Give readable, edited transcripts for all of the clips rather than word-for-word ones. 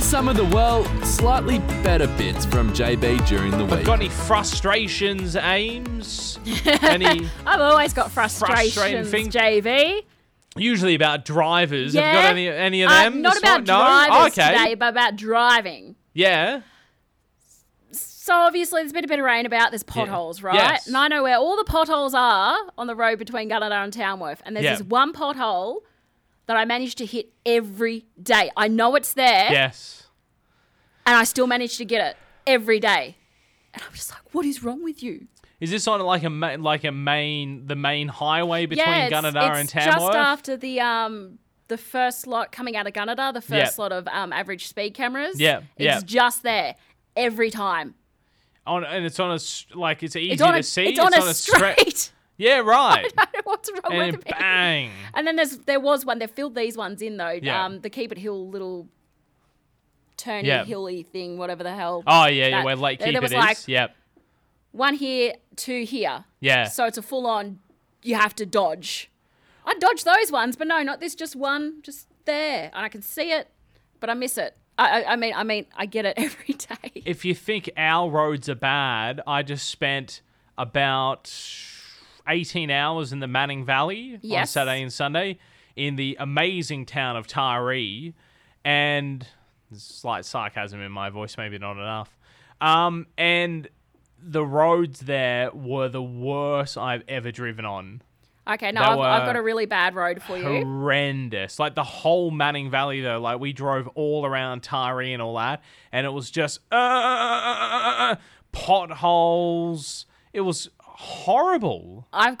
Here's some of the, well, slightly better bits from JB during the week. Got any frustrations, Ames? Any I've always got frustrations, JB. Usually about drivers. Yeah. Have you got any of them? Not about drivers today, but about driving. Yeah. So obviously there's been a bit of rain about, there's potholes, right? Yes. And I know where all the potholes are on the road between Gunnedah and Tamworth. And there's this one pothole that I manage to hit every day. I know it's there. Yes. And I still manage to get it every day. And I'm just like, what is wrong with you? Is this on like the main highway between Gunnedah and Tamworth? Just after the first lot coming out of Gunnedah, the first lot of average speed cameras. Yeah. It's just there every time. And it's on a, like, it's easy to see. It's on a straight. Yeah, right. I don't know what's wrong with me. Bang. And then there was one. They filled these ones in, though. Yeah. The Keep It Hill little turny, hilly thing, whatever the hell. Oh, yeah, where Lake Keep It is. Like, one here, two here. Yeah. So it's a full-on, you have to dodge. I dodge those ones, but no, not this, just one, just there. And I can see it, but I miss it. I mean, I get it every day. If you think our roads are bad, I just spent about 18 hours in the Manning Valley on Saturday and Sunday in the amazing town of Taree. And there's slight sarcasm in my voice, maybe not enough. And the roads there were the worst I've ever driven on. Okay, no, I've got a really bad road for you. Horrendous. Like the whole Manning Valley, though, like we drove all around Taree and all that, and it was just potholes. It was horrible. I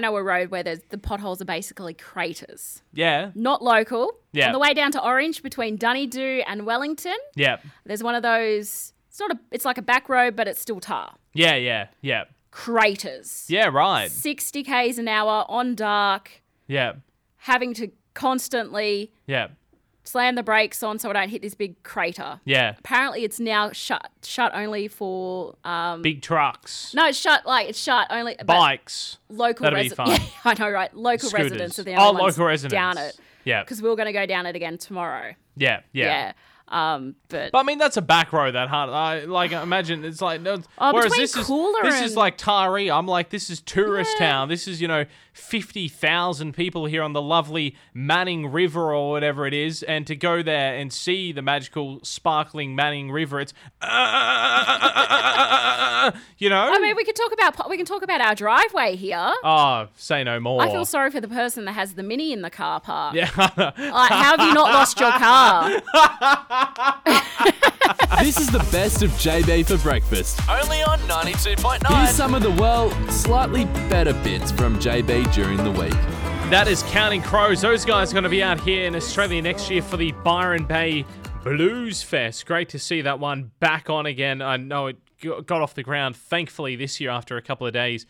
know a road where the potholes are basically craters. Yeah. Not local. Yeah. On the way down to Orange between Duny-Doo and Wellington. Yeah. There's one of those, it's like a back road, but it's still tar. Yeah. Craters. Yeah, right. 60 k's an hour on dark. Yeah. Having to constantly slam the brakes on so I don't hit this big crater. Yeah. Apparently it's now shut only for big trucks. No, it's shut only bikes. Local residents. That'd be fun. Yeah, I know, right? Local Scooters. Residents are the only ones down it. Yeah. Because we were going to go down it again tomorrow. Yeah. But I mean that's a back road that hard. I like imagine it's like no. Oh, whereas this is like Taree. I'm like this is tourist town. This is 50,000 people here on the lovely Manning River or whatever it is, and to go there and see the magical sparkling Manning River, it's . I mean we can talk about our driveway here. Oh, say no more. I feel sorry for the person that has the Mini in the car park. Yeah. How have you not lost your car? This is the best of JB for breakfast. Only on 92.9. Here's some of the, well, slightly better bits from JB during the week. That is Counting Crows. Those guys are going to be out here in Australia next year for the Byron Bay Blues Fest. Great to see that one back on again. I know it got off the ground, thankfully, this year after a couple of years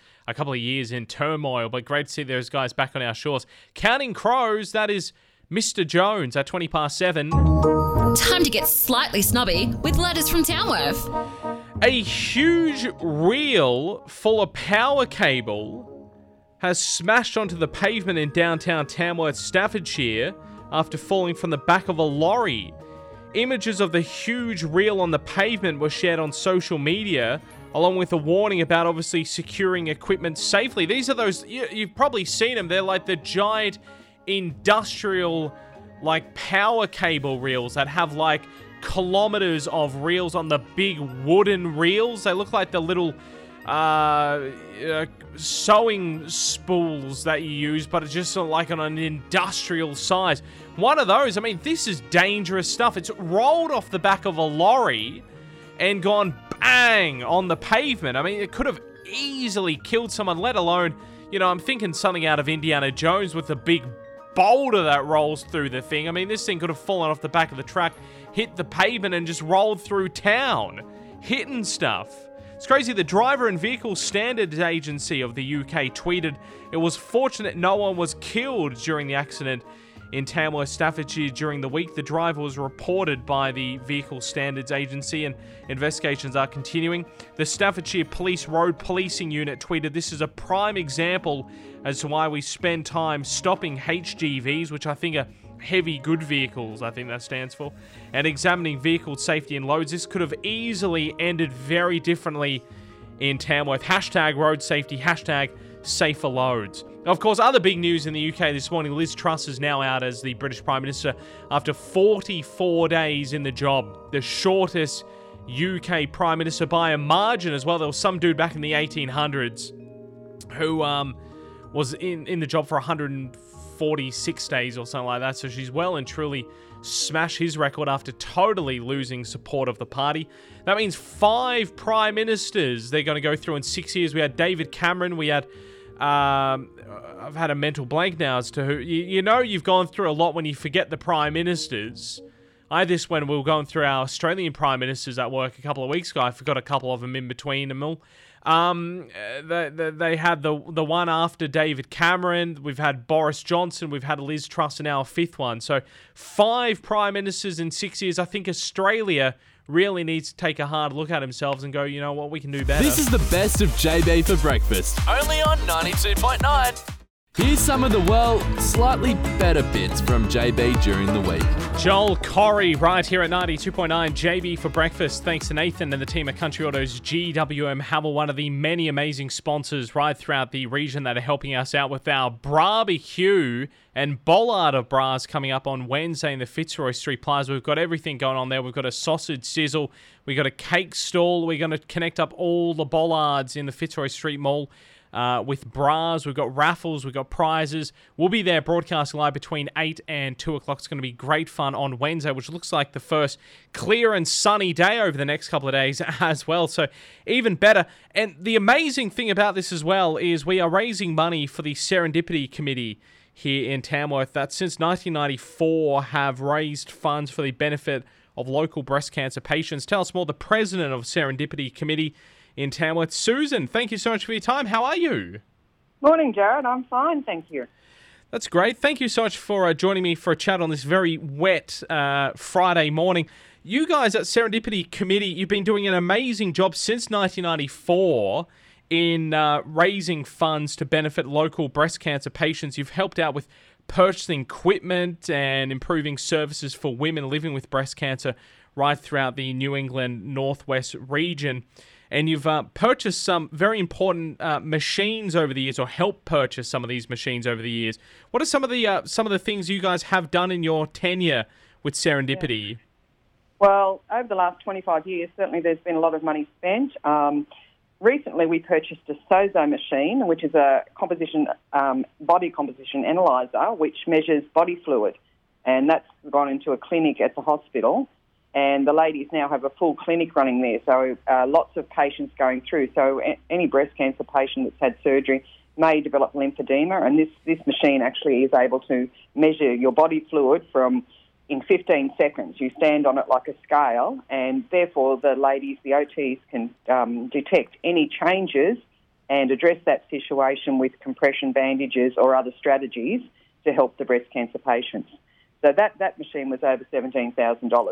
in turmoil. But great to see those guys back on our shores. Counting Crows, that is Mr. Jones at 7:20. Time to get slightly snobby with Letters from Tamworth. A huge reel full of power cable has smashed onto the pavement in downtown Tamworth, Staffordshire, after falling from the back of a lorry. Images of the huge reel on the pavement were shared on social media, along with a warning about obviously securing equipment safely. These are those, you've probably seen them, they're like the giant industrial like power cable reels that have like kilometers of reels on the big wooden reels. They look like the little sewing spools that you use, but it's just like on an industrial size. One of those, I mean, this is dangerous stuff. It's rolled off the back of a lorry and gone bang on the pavement. I mean, it could have easily killed someone, let alone, I'm thinking something out of Indiana Jones with a big boulder that rolls through the thing. I mean, this thing could have fallen off the back of the truck, hit the pavement and just rolled through town, hitting stuff. It's crazy. The driver and vehicle standards agency of the UK tweeted, "It was fortunate no one was killed during the accident in Tamworth, Staffordshire during the week. The driver was reported by the Vehicle Standards Agency and investigations are continuing." The Staffordshire Police Road Policing Unit tweeted, "This is a prime example as to why we spend time stopping HGVs," which I think are heavy good vehicles, I think that stands for, and examining vehicle safety and loads. This could have easily ended very differently in Tamworth. Hashtag road safety, hashtag safer loads. Of course, other big news in the UK this morning, Liz Truss is now out as the British Prime Minister after 44 days in the job. The shortest UK Prime Minister by a margin as well. There was some dude back in the 1800s who was in the job for 146 days or something like that. So she's well and truly smashed his record after totally losing support of the party. That means 5 Prime Ministers they're going to go through in 6 years. We had David Cameron, we had... I've had a mental blank now as to who... You know you've gone through a lot when you forget the Prime Ministers. I had this when we were going through our Australian Prime Ministers at work a couple of weeks ago. I forgot a couple of them in between them all. They had the one after David Cameron. We've had Boris Johnson. We've had Liz Truss, and our 5th one. So 5 Prime Ministers in 6 years. I think Australia... really needs to take a hard look at themselves and go, you know what, we can do better. This is the best of JB for breakfast. Only on 92.9. Here's some of the, well, slightly better bits from JB during the week. Joel Corey right here at 92.9, JB for breakfast. Thanks to Nathan and the team at Country Auto's GWM Hamel, one of the many amazing sponsors right throughout the region that are helping us out with our Bra-B-Q and Bollard of Bras coming up on Wednesday in the Fitzroy Street Plaza. We've got everything going on there. We've got a sausage sizzle. We've got a cake stall. We're going to connect up all the Bollards in the Fitzroy Street Mall. With bras, we've got raffles, we've got prizes. We'll be there broadcasting live between 8 and 2 o'clock. It's going to be great fun on Wednesday, which looks like the first clear and sunny day over the next couple of days as well. So even better. And the amazing thing about this as well is we are raising money for the Serendipity Committee here in Tamworth that since 1994 have raised funds for the benefit of local breast cancer patients. Tell us more, the president of Serendipity Committee in Tamworth, Susan, thank you so much for your time. How are you? Morning, Jared. I'm fine, thank you. That's great. Thank you so much for joining me for a chat on this very wet Friday morning. You guys at Serendipity Committee, you've been doing an amazing job since 1994 in raising funds to benefit local breast cancer patients. You've helped out with purchasing equipment and improving services for women living with breast cancer right throughout the New England Northwest region. And you've purchased some very important machines over the years, or helped purchase some of these machines over the years. What are some of the things you guys have done in your tenure with Serendipity? Yeah. Well, over the last 25 years, certainly there's been a lot of money spent. Recently, we purchased a Sozo machine, which is a composition body composition analyzer, which measures body fluid, and that's gone into a clinic at the hospital. And the ladies now have a full clinic running there, so lots of patients going through. So any breast cancer patient that's had surgery may develop lymphedema, and this machine actually is able to measure your body fluid from in 15 seconds. You stand on it like a scale, and therefore the ladies, the OTs, can detect any changes and address that situation with compression bandages or other strategies to help the breast cancer patients. So that machine was over $17,000.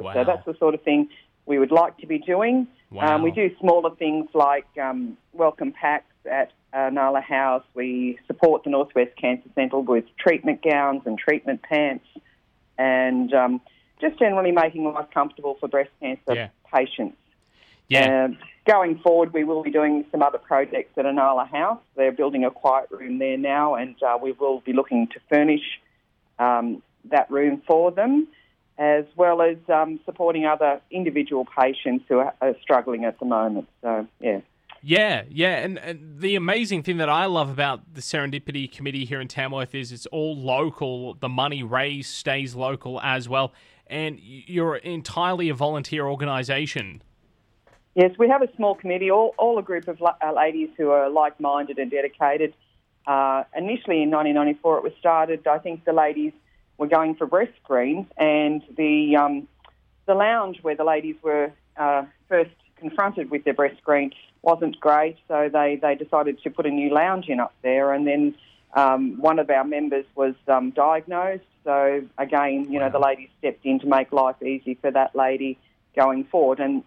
Wow. So that's the sort of thing we would like to be doing. Wow. We do smaller things like welcome packs at Nala House. We support the Northwest Cancer Centre with treatment gowns and treatment pants, and just generally making life comfortable for breast cancer patients. Yeah. Going forward, we will be doing some other projects at Nala House. They're building a quiet room there now, and we will be looking to furnish that room for them, as well as supporting other individual patients who are struggling at the moment. So, yeah. Yeah. And the amazing thing that I love about the Serendipity Committee here in Tamworth is it's all local. The money raised stays local as well. And you're entirely a volunteer organisation. Yes, we have a small committee, all a group of ladies who are like-minded and dedicated. Initially in 1994 it was started, I think the ladies... we're going for breast screens, and the lounge where the ladies were first confronted with their breast screen wasn't great, so they decided to put a new lounge in up there, and then one of our members was diagnosed, so again, you know, the ladies stepped in to make life easy for that lady going forward, and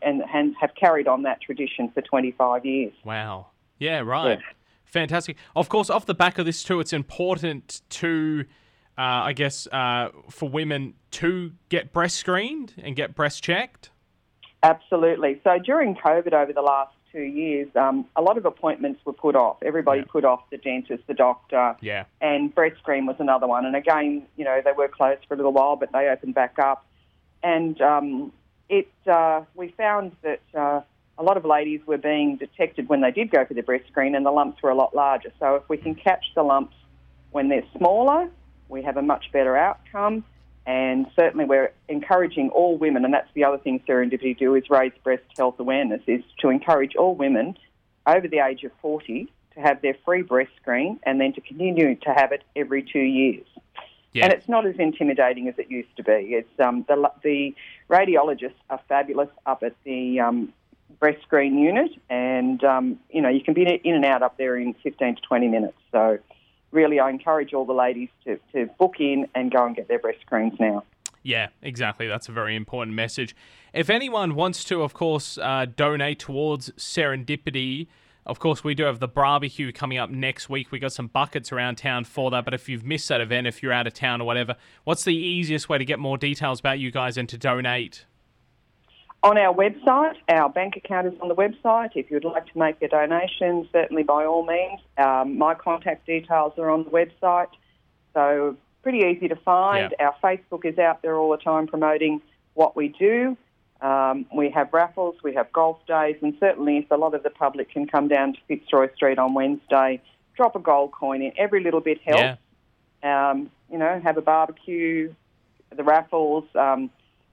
have carried on that tradition for 25 years. Wow. Yeah, right. Yeah. Fantastic. Of course, off the back of this too, it's important to... I guess, for women to get breast screened and get breast checked? Absolutely. So during COVID over the last 2 years, a lot of appointments were put off. Everybody put off the dentist, the doctor, and breast screen was another one. And again, you know, they were closed for a little while, but they opened back up. And we found that a lot of ladies were being detected when they did go for the breast screen, and the lumps were a lot larger. So if we can catch the lumps when they're smaller, we have a much better outcome, and certainly we're encouraging all women, and that's the other thing Serendipity do is raise breast health awareness, is to encourage all women over the age of 40 to have their free breast screen and then to continue to have it every 2 years. Yeah. And it's not as intimidating as it used to be. It's the radiologists are fabulous up at the breast screen unit, and you know, you can be in and out up there in 15 to 20 minutes, so... Really, I encourage all the ladies to book in and go and get their breast screens now. Yeah, exactly. That's a very important message. If anyone wants to, of course, donate towards Serendipity, of course, we do have the Bra-B-Q coming up next week. We got some buckets around town for that, but if you've missed that event, if you're out of town or whatever, what's the easiest way to get more details about you guys and to donate? On our website, our bank account is on the website. If you'd like to make a donation, certainly by all means. My contact details are on the website, so pretty easy to find. Yeah. Our Facebook is out there all the time promoting what we do. We have raffles, we have golf days, and certainly if a lot of the public can come down to Fitzroy Street on Wednesday, drop a gold coin in. Every little bit helps. Yeah. You know, have a barbecue, the raffles...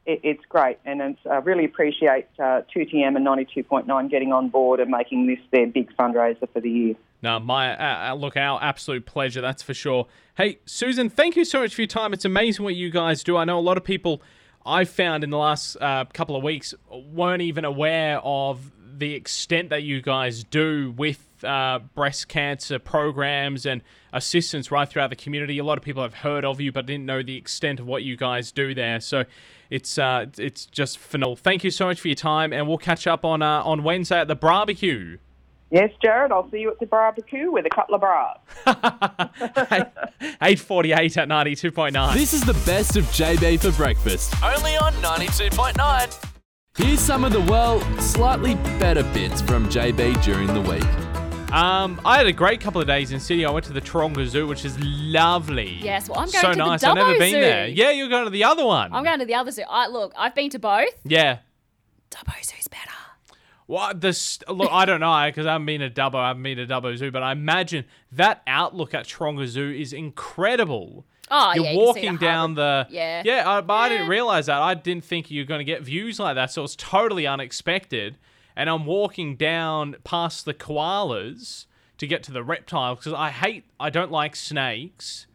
It's great, and I really appreciate 2TM and 92.9 getting on board and making this their big fundraiser for the year. No, our absolute pleasure, that's for sure. Hey, Susan, thank you so much for your time. It's amazing what you guys do. I know a lot of people I've found in the last couple of weeks weren't even aware of the extent that you guys do with breast cancer programs and assistance right throughout the community. A lot of people have heard of you, but didn't know the extent of what you guys do there. So it's just phenomenal. Thank you so much for your time, and we'll catch up on Wednesday at the Bra-B-Q. Yes, Jared, I'll see you at the Bra-B-Q with a couple of bras. 8:48 at 92.9. This is the best of JB for breakfast. Only on 92.9. Here's some of the, well, slightly better bits from JB during the week. I had a great couple of days in Sydney. I went to the Taronga Zoo, which is lovely. Yes, well, I'm going to the Dubbo Zoo. So nice. I've never been there. Yeah, you're going to the other one. I'm going to the other zoo. Look, I've been to both. Yeah. Dubbo Zoo's better. Well, look, I don't know, because I haven't been to Dubbo. I haven't been to Dubbo Zoo, but I imagine that outlook at Taronga Zoo is incredible. Oh, you're walking you can see the down the... Yeah. Yeah, but I didn't realise that. I didn't think you were going to get views like that, so it's totally unexpected. And I'm walking down past the koalas to get to the reptiles, because I don't like snakes,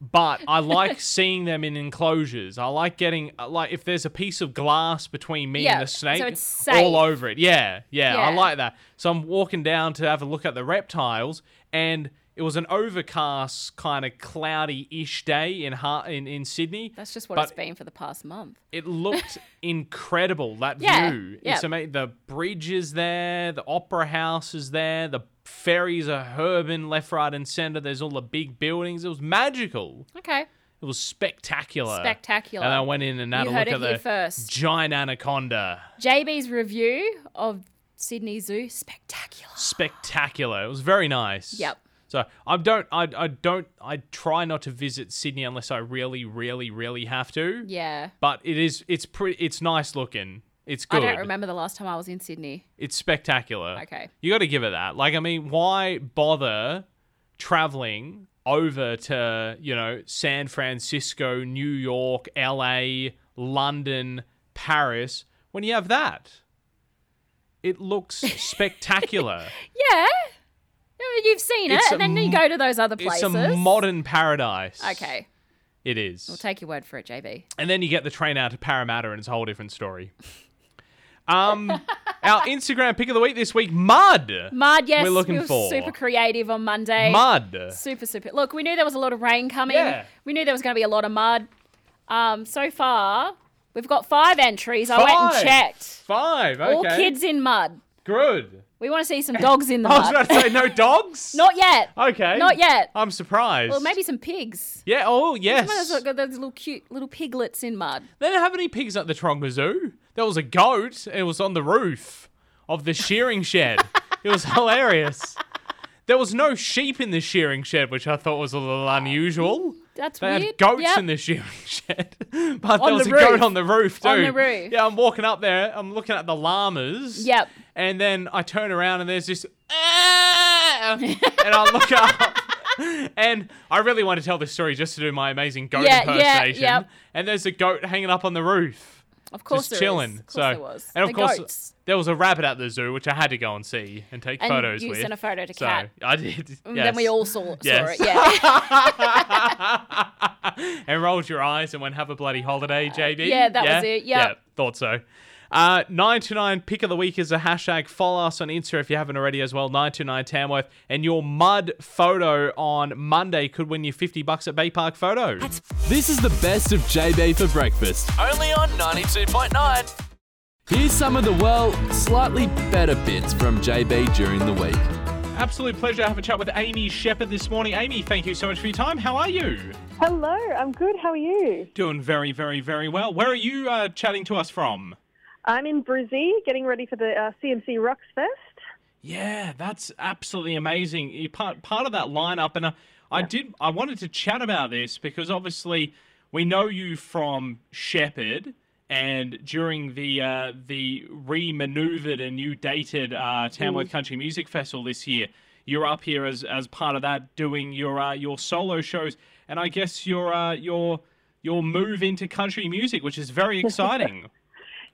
but I like seeing them in enclosures. I like getting... Like, if there's a piece of glass between me and the snake, so it's safe. All over it. Yeah, I like that. So I'm walking down to have a look at the reptiles, and... It was an overcast, kind of cloudy-ish day in Sydney. That's just what it's been for the past month. It looked incredible, that view. Yeah. It's amazing. The bridge is there, the opera house is there, the ferries are Herban, left, right and centre. There's all the big buildings. It was magical. Okay. It was spectacular. And I went in and had a look at the giant anaconda. JB's review of Sydney Zoo, spectacular. It was very nice. Yep. So I try not to visit Sydney unless I really, really, really have to. Yeah. But it's nice looking. It's good. I don't remember the last time I was in Sydney. It's spectacular. Okay. You got to give it that. Like, I mean, why bother traveling over to, you know, San Francisco, New York, LA, London, Paris when you have that? It looks spectacular. Yeah. You've seen it, and then you go to those other places. It's a modern paradise. Okay. It is. We'll take your word for it, JB. And then you get the train out to Parramatta, and it's a whole different story. Our Instagram pick of the week this week, mud. Mud, yes. We're looking for. Super creative on Monday. Mud. Super, super. Look, we knew there was a lot of rain coming. Yeah. We knew there was going to be a lot of mud. So far, we've got 5 entries. I went and checked. 5, okay. All kids in mud. Good. We want to see some dogs in the mud. I was about to say, no dogs? Not yet. Okay. Not yet. I'm surprised. Well, maybe some pigs. Yeah, oh, yes. Those little cute little piglets in mud. They don't have any pigs at the Taronga Zoo. There was a goat. It was on the roof of the shearing shed. It was hilarious. There was no sheep in the shearing shed, which I thought was a little unusual. That's weird. They had goats in the shearing shed. But there was a goat on the roof, too. On the roof. Yeah, I'm walking up there. I'm looking at the llamas. Yep. And then I turn around and there's just... and I look up. And I really want to tell this story just to do my amazing goat impersonation. Yeah, yep. And there's a goat hanging up on the roof. Of course just chilling. Is. Of course so, there was. And of course... Goats. There was a rabbit at the zoo, which I had to go and see and take photos with. And you sent a photo to Kat. I did, yes. And then we all saw it, yeah. And rolled your eyes and went, have a bloody holiday, JB. Yeah, that was it, yeah. Yeah, thought so. 929 Pick of the Week is a hashtag. Follow us on Insta if you haven't already as well, 929 Tamworth. And your mud photo on Monday could win you $50 at Bay Park Photo. This is the best of JB for breakfast. Only on 92.9. Here's some of the, well, slightly better bits from JB during the week. Absolute pleasure to have a chat with Amy Sheppard this morning. Amy, thank you so much for your time. How are you? Hello, I'm good. How are you? Doing very, very, very well. Where are you chatting to us from? I'm in Brizzy, getting ready for the CMC Rocks Fest. Yeah, that's absolutely amazing. You're part of that lineup, and I wanted to chat about this because obviously we know you from Sheppard. And during the re-manoeuvred and new dated Tamworth Country Music Festival this year, you're up here as part of that doing your solo shows, and I guess your move into country music, which is very exciting.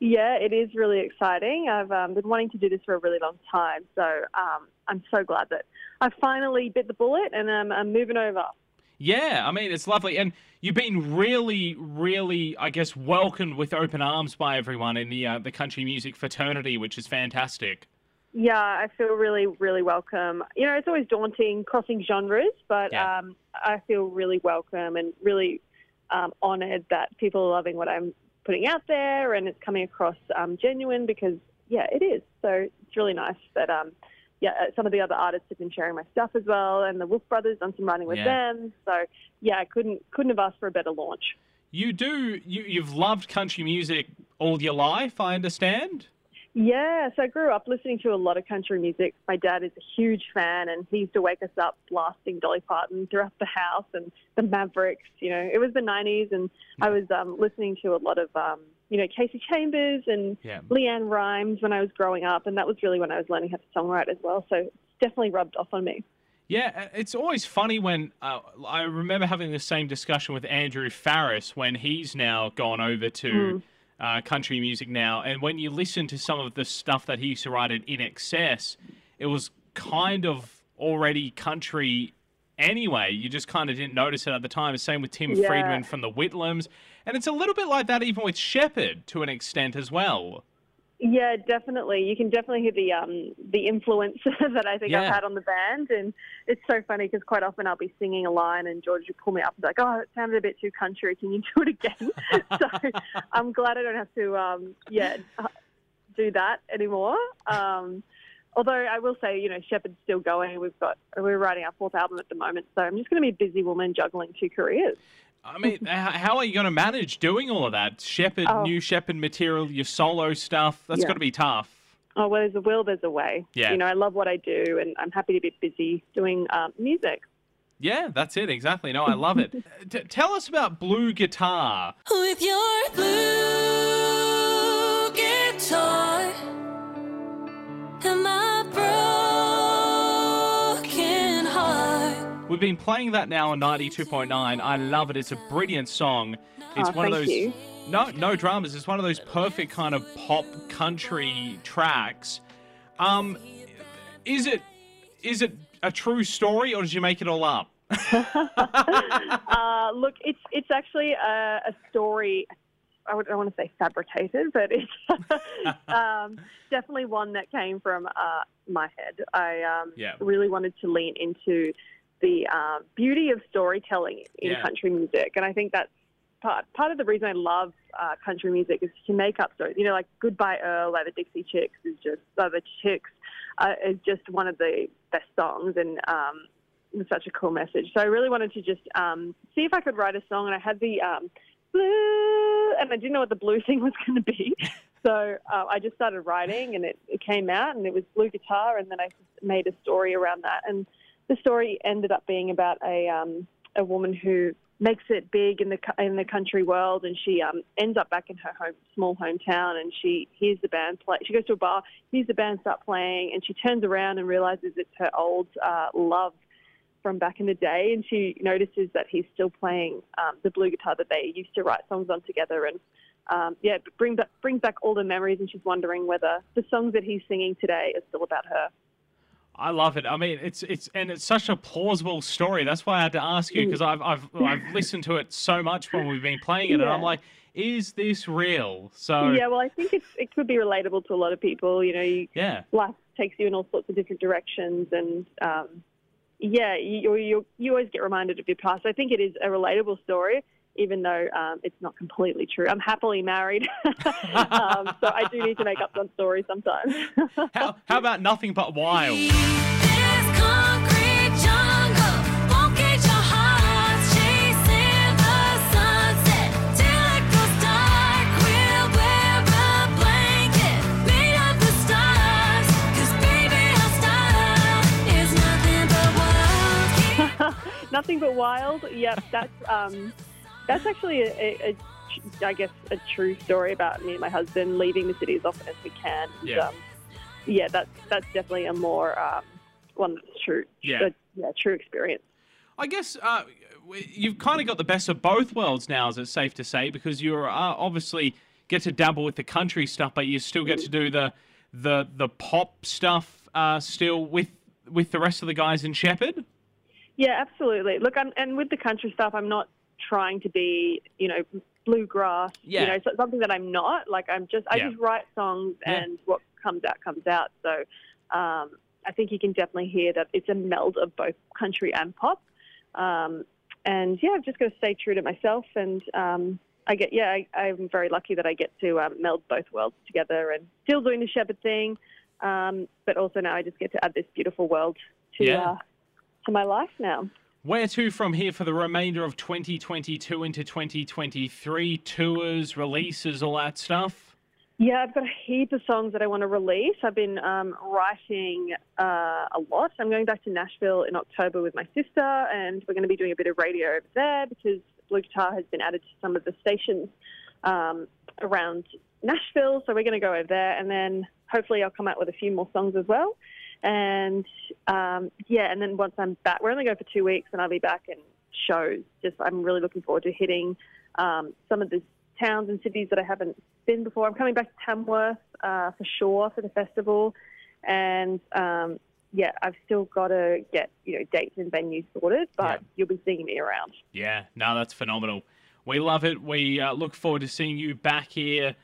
Yeah, it is really exciting. I've been wanting to do this for a really long time, so I'm so glad that I finally bit the bullet and I'm moving over. Yeah, I mean, it's lovely. And you've been really, really, I guess, welcomed with open arms by everyone in the country music fraternity, which is fantastic. Yeah, I feel really, really welcome. You know, it's always daunting crossing genres, but I feel really welcome and really honoured that people are loving what I'm putting out there and it's coming across genuine because, yeah, it is. So it's really nice that... some of the other artists have been sharing my stuff as well, and the Wolf Brothers, done some writing with them. So, yeah, I couldn't have asked for a better launch. You've loved country music all your life, I understand? Yeah, so I grew up listening to a lot of country music. My dad is a huge fan, and he used to wake us up blasting Dolly Parton throughout the house and the Mavericks. You know, it was the 90s, and I was listening to a lot of... you know, Casey Chambers and Leanne Rimes when I was growing up, and that was really when I was learning how to songwrite as well, so it's definitely rubbed off on me. Yeah, it's always funny when I remember having the same discussion with Andrew Farris when he's now gone over to country music now, and when you listen to some of the stuff that he used to write in INXS, it was kind of already country anyway. You just kind of didn't notice it at the time. The same with Tim Friedman from the Whitlams. And it's a little bit like that even with Sheppard to an extent as well. Yeah, definitely. You can definitely hear the influence that I think I've had on the band. And it's so funny because quite often I'll be singing a line and George will pull me up and be like, oh, it sounded a bit too country. Can you do it again? So I'm glad I don't have to do that anymore. Although I will say, you know, Sheppard's still going. We're writing our fourth album at the moment. So I'm just going to be a busy woman juggling two careers. I mean, how are you going to manage doing all of that? Sheppard, new Sheppard material, your solo stuff, that's got to be tough. Oh, well, there's a will, there's a way. Yeah. You know, I love what I do and I'm happy to be busy doing music. Yeah, that's it, exactly. No, I love it. Tell us about Blue Guitar. With your blue guitar and my broken heart. We've been playing that now on 92.9. I love it. It's a brilliant song. It's one of those. You. No dramas. It's one of those perfect kind of pop country tracks. Is it a true story or did you make it all up? Look, it's actually a story. I don't want to say fabricated, but it's definitely one that came from my head. I really wanted to lean into the beauty of storytelling in country music. And I think that's part of the reason I love country music is you can make up stories. You know, like Goodbye Earl, like the Dixie Chicks is just, is just one of the best songs, and it's such a cool message. So I really wanted to just see if I could write a song, and I had the blue, and I didn't know what the blue thing was going to be. So I just started writing, and it came out, and it was Blue Guitar, and then I made a story around that. And the story ended up being about a woman who makes it big in the country world, and she ends up back in her small hometown, and she hears the band play. She goes to a bar, hears the band start playing, and she turns around and realizes it's her old love from back in the day, and she notices that he's still playing the Blue Guitar that they used to write songs on together, and brings back all the memories, and she's wondering whether the songs that he's singing today are still about her. I love it. I mean, it's such a plausible story. That's why I had to ask you, because I've listened to it so much when we've been playing it, yeah. And I'm like, is this real? So yeah, well, I think it could be relatable to a lot of people. You know, life takes you in all sorts of different directions, and you always get reminded of your past. I think it is a relatable story, even though it's not completely true. I'm happily married, so I do need to make up some stories sometimes. How about Nothing But Wild? Nothing But Wild, yep, that's actually, I guess, a true story about me and my husband leaving the city as often as we can. Yeah. That's definitely a more one that's true. Yeah. True experience. I guess you've kind of got the best of both worlds now, is it safe to say, because you obviously get to dabble with the country stuff, but you still get to do the pop stuff still with the rest of the guys in Sheppard? Yeah, absolutely. Look, and with the country stuff, I'm not trying to be, bluegrass, so something that I'm not. Like, I just write songs, and what comes out. So I think you can definitely hear that it's a meld of both country and pop. I've just got to stay true to myself, and I'm very lucky that I get to meld both worlds together, and still doing the Sheppard thing, but also now I just get to add this beautiful world to my life now. Where to from here for the remainder of 2022 into 2023? Tours, releases, all that stuff? Yeah, I've got a heap of songs that I want to release. I've been writing a lot. I'm going back to Nashville in October with my sister, and we're going to be doing a bit of radio over there because Blue Guitar has been added to some of the stations around Nashville. So we're going to go over there, and then hopefully I'll come out with a few more songs as well. And and then once I'm back, we're only going for 2 weeks, and I'll be back in shows. Just, I'm really looking forward to hitting some of the towns and cities that I haven't been before. I'm coming back to Tamworth for sure for the festival, and I've still got to get dates and venues sorted, but you'll be seeing me around. Yeah, no, that's phenomenal. We love it. We look forward to seeing you back here.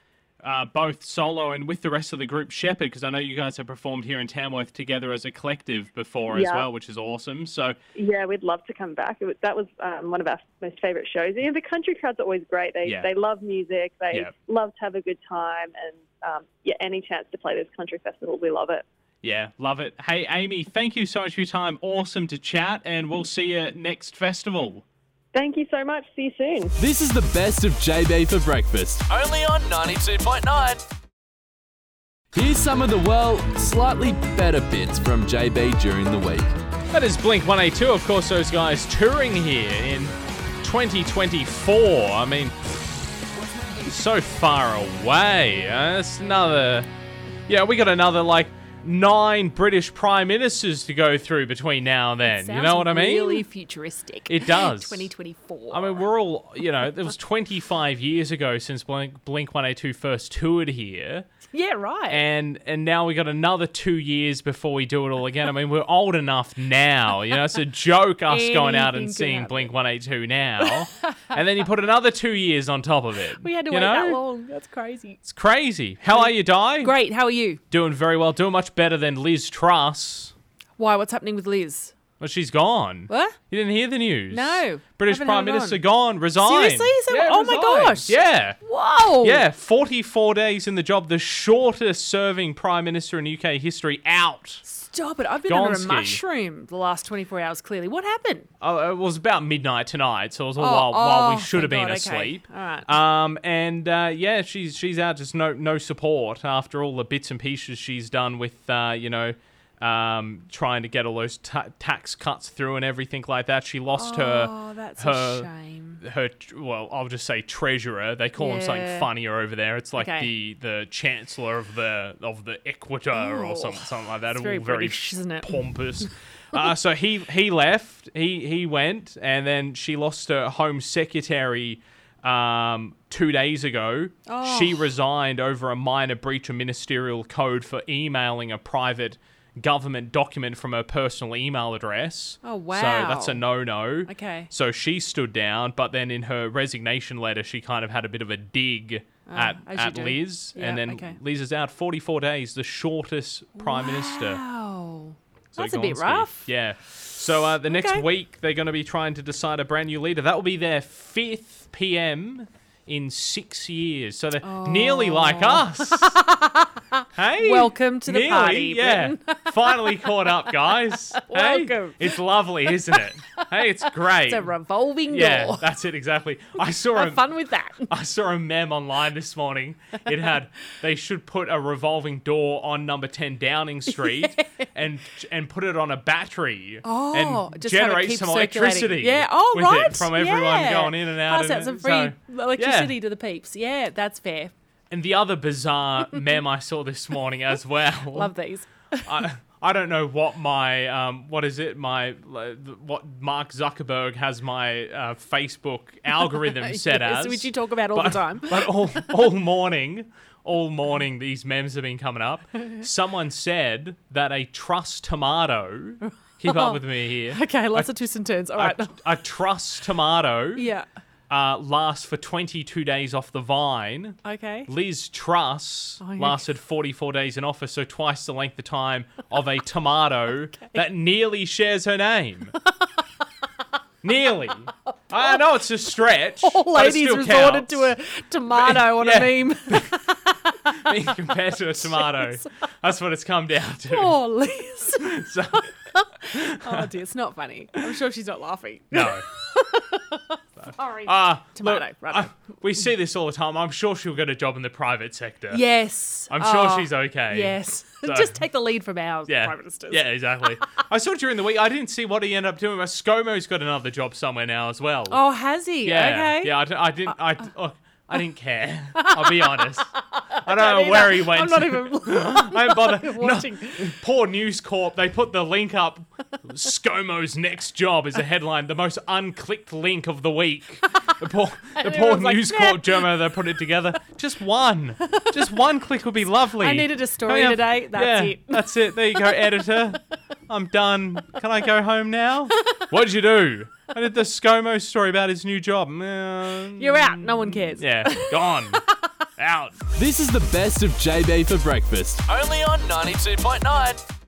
Both solo and with the rest of the group Sheppard, because I know you guys have performed here in Tamworth together as a collective before as well, which is awesome. So yeah, we'd love to come back. That was one of our most favourite shows. You know, the country crowd's always great. They love music. They love to have a good time. And any chance to play this country festival, we love it. Yeah, love it. Hey, Amy, thank you so much for your time. Awesome to chat, and we'll see you next festival. Thank you so much. See you soon. This is the best of JB for breakfast. Only on 92.9. Here's some of the, slightly better bits from JB during the week. That is Blink 182. Of course, those guys touring here in 2024. I mean, so far away. That's another... Yeah, we got another, 9 British Prime Ministers to go through between now and then. You know what I mean? Really futuristic. It does. 2024. I mean, we're all, it was 25 years ago since Blink-182 first toured here. Yeah, right. And now we got another 2 years before we do it all again. I mean, we're old enough now. It's a joke us going out and seeing Blink-182 now. And then you put another 2 years on top of it. We had to wait that long. That's crazy. It's crazy. How are you, Di? Great. How are you? Doing very well. Doing much better than Liz Truss. Why? What's happening with Liz? Well, she's gone. What? You didn't hear the news? No. British Prime Minister gone, resigned. Seriously? Oh my gosh. Yeah. Whoa. Yeah, 44 days in the job, the shortest serving Prime Minister in UK history, out. Stop it. I've been under a mushroom the last 24 hours, clearly. What happened? Oh, it was about midnight tonight, so it was while we should have been asleep. Okay. All right. And she's out, just no support after all the bits and pieces she's done with, trying to get all those tax cuts through and everything like that. She lost her, a shame. I'll just say treasurer. They call him something funnier over there. It's like the chancellor of the Equator or something like that. It's very British, isn't it? Pompous. So he left. He went, and then she lost her Home Secretary 2 days ago. Oh. She resigned over a minor breach of ministerial code for emailing a private government document from her personal email address. Oh, wow. So that's a no-no. Okay. So she stood down, but then in her resignation letter, she kind of had a bit of a dig at Liz. Yeah, and then Liz is out 44 days, the shortest Prime Minister. Wow. So that's a bit rough. Yeah. So the next week, they're going to be trying to decide a brand new leader. That will be their 5th PM in 6 years. So they're nearly like us. Hey, welcome to the party, Britain. Finally caught up, guys. Welcome. Hey, it's lovely, isn't it? Hey, it's great. It's a revolving door. Yeah, that's it, exactly. I saw have fun with that. I saw a meme online this morning. It had, they should put a revolving door on number 10 Downing Street and put it on a battery and just generate some electricity. Yeah, it from everyone going in and out. Pass out some free electricity to the peeps. Yeah, that's fair. And the other bizarre meme I saw this morning as well. Love these. I don't know what my what Mark Zuckerberg has my Facebook algorithm set as, which you talk about all the time. But all morning these memes have been coming up. Someone said that a truss tomato. Keep up with me here. Okay, lots of twists and turns. All right. A truss tomato. Yeah. Lasts for 22 days off the vine. Okay. Liz Truss lasted 44 days in office, so twice the length of time of a tomato that nearly shares her name. Nearly. I know it's a stretch. All ladies resorted to a tomato on a meme. Being compared to a tomato. Jeez. That's what it's come down to. Oh, Liz. Oh, dear. It's not funny. I'm sure she's not laughing. No. Sorry. Tomato. Look, right. We see this all the time. I'm sure she'll get a job in the private sector. Yes. I'm sure she's okay. Yes. So, just take the lead from our prime ministers. Yeah, exactly. I saw during the week, I didn't see what he ended up doing, but ScoMo's got another job somewhere now as well. Oh, has he? Yeah. Okay. Yeah, I didn't care. I'll be honest. I don't know where he went. I'm not even. I don't bother watching. No. Poor News Corp. They put the link up. ScoMo's next job is a headline. The most unclicked link of the week. The poor News Corp Germo that put it together. Just one click would be lovely. I needed a story today. That's it. That's it. There you go, editor. I'm done. Can I go home now? What'd you do? I did the ScoMo story about his new job. You're out. No one cares. Yeah. Gone. Out. This is the best of JB for Breakfast. Only on 92.9.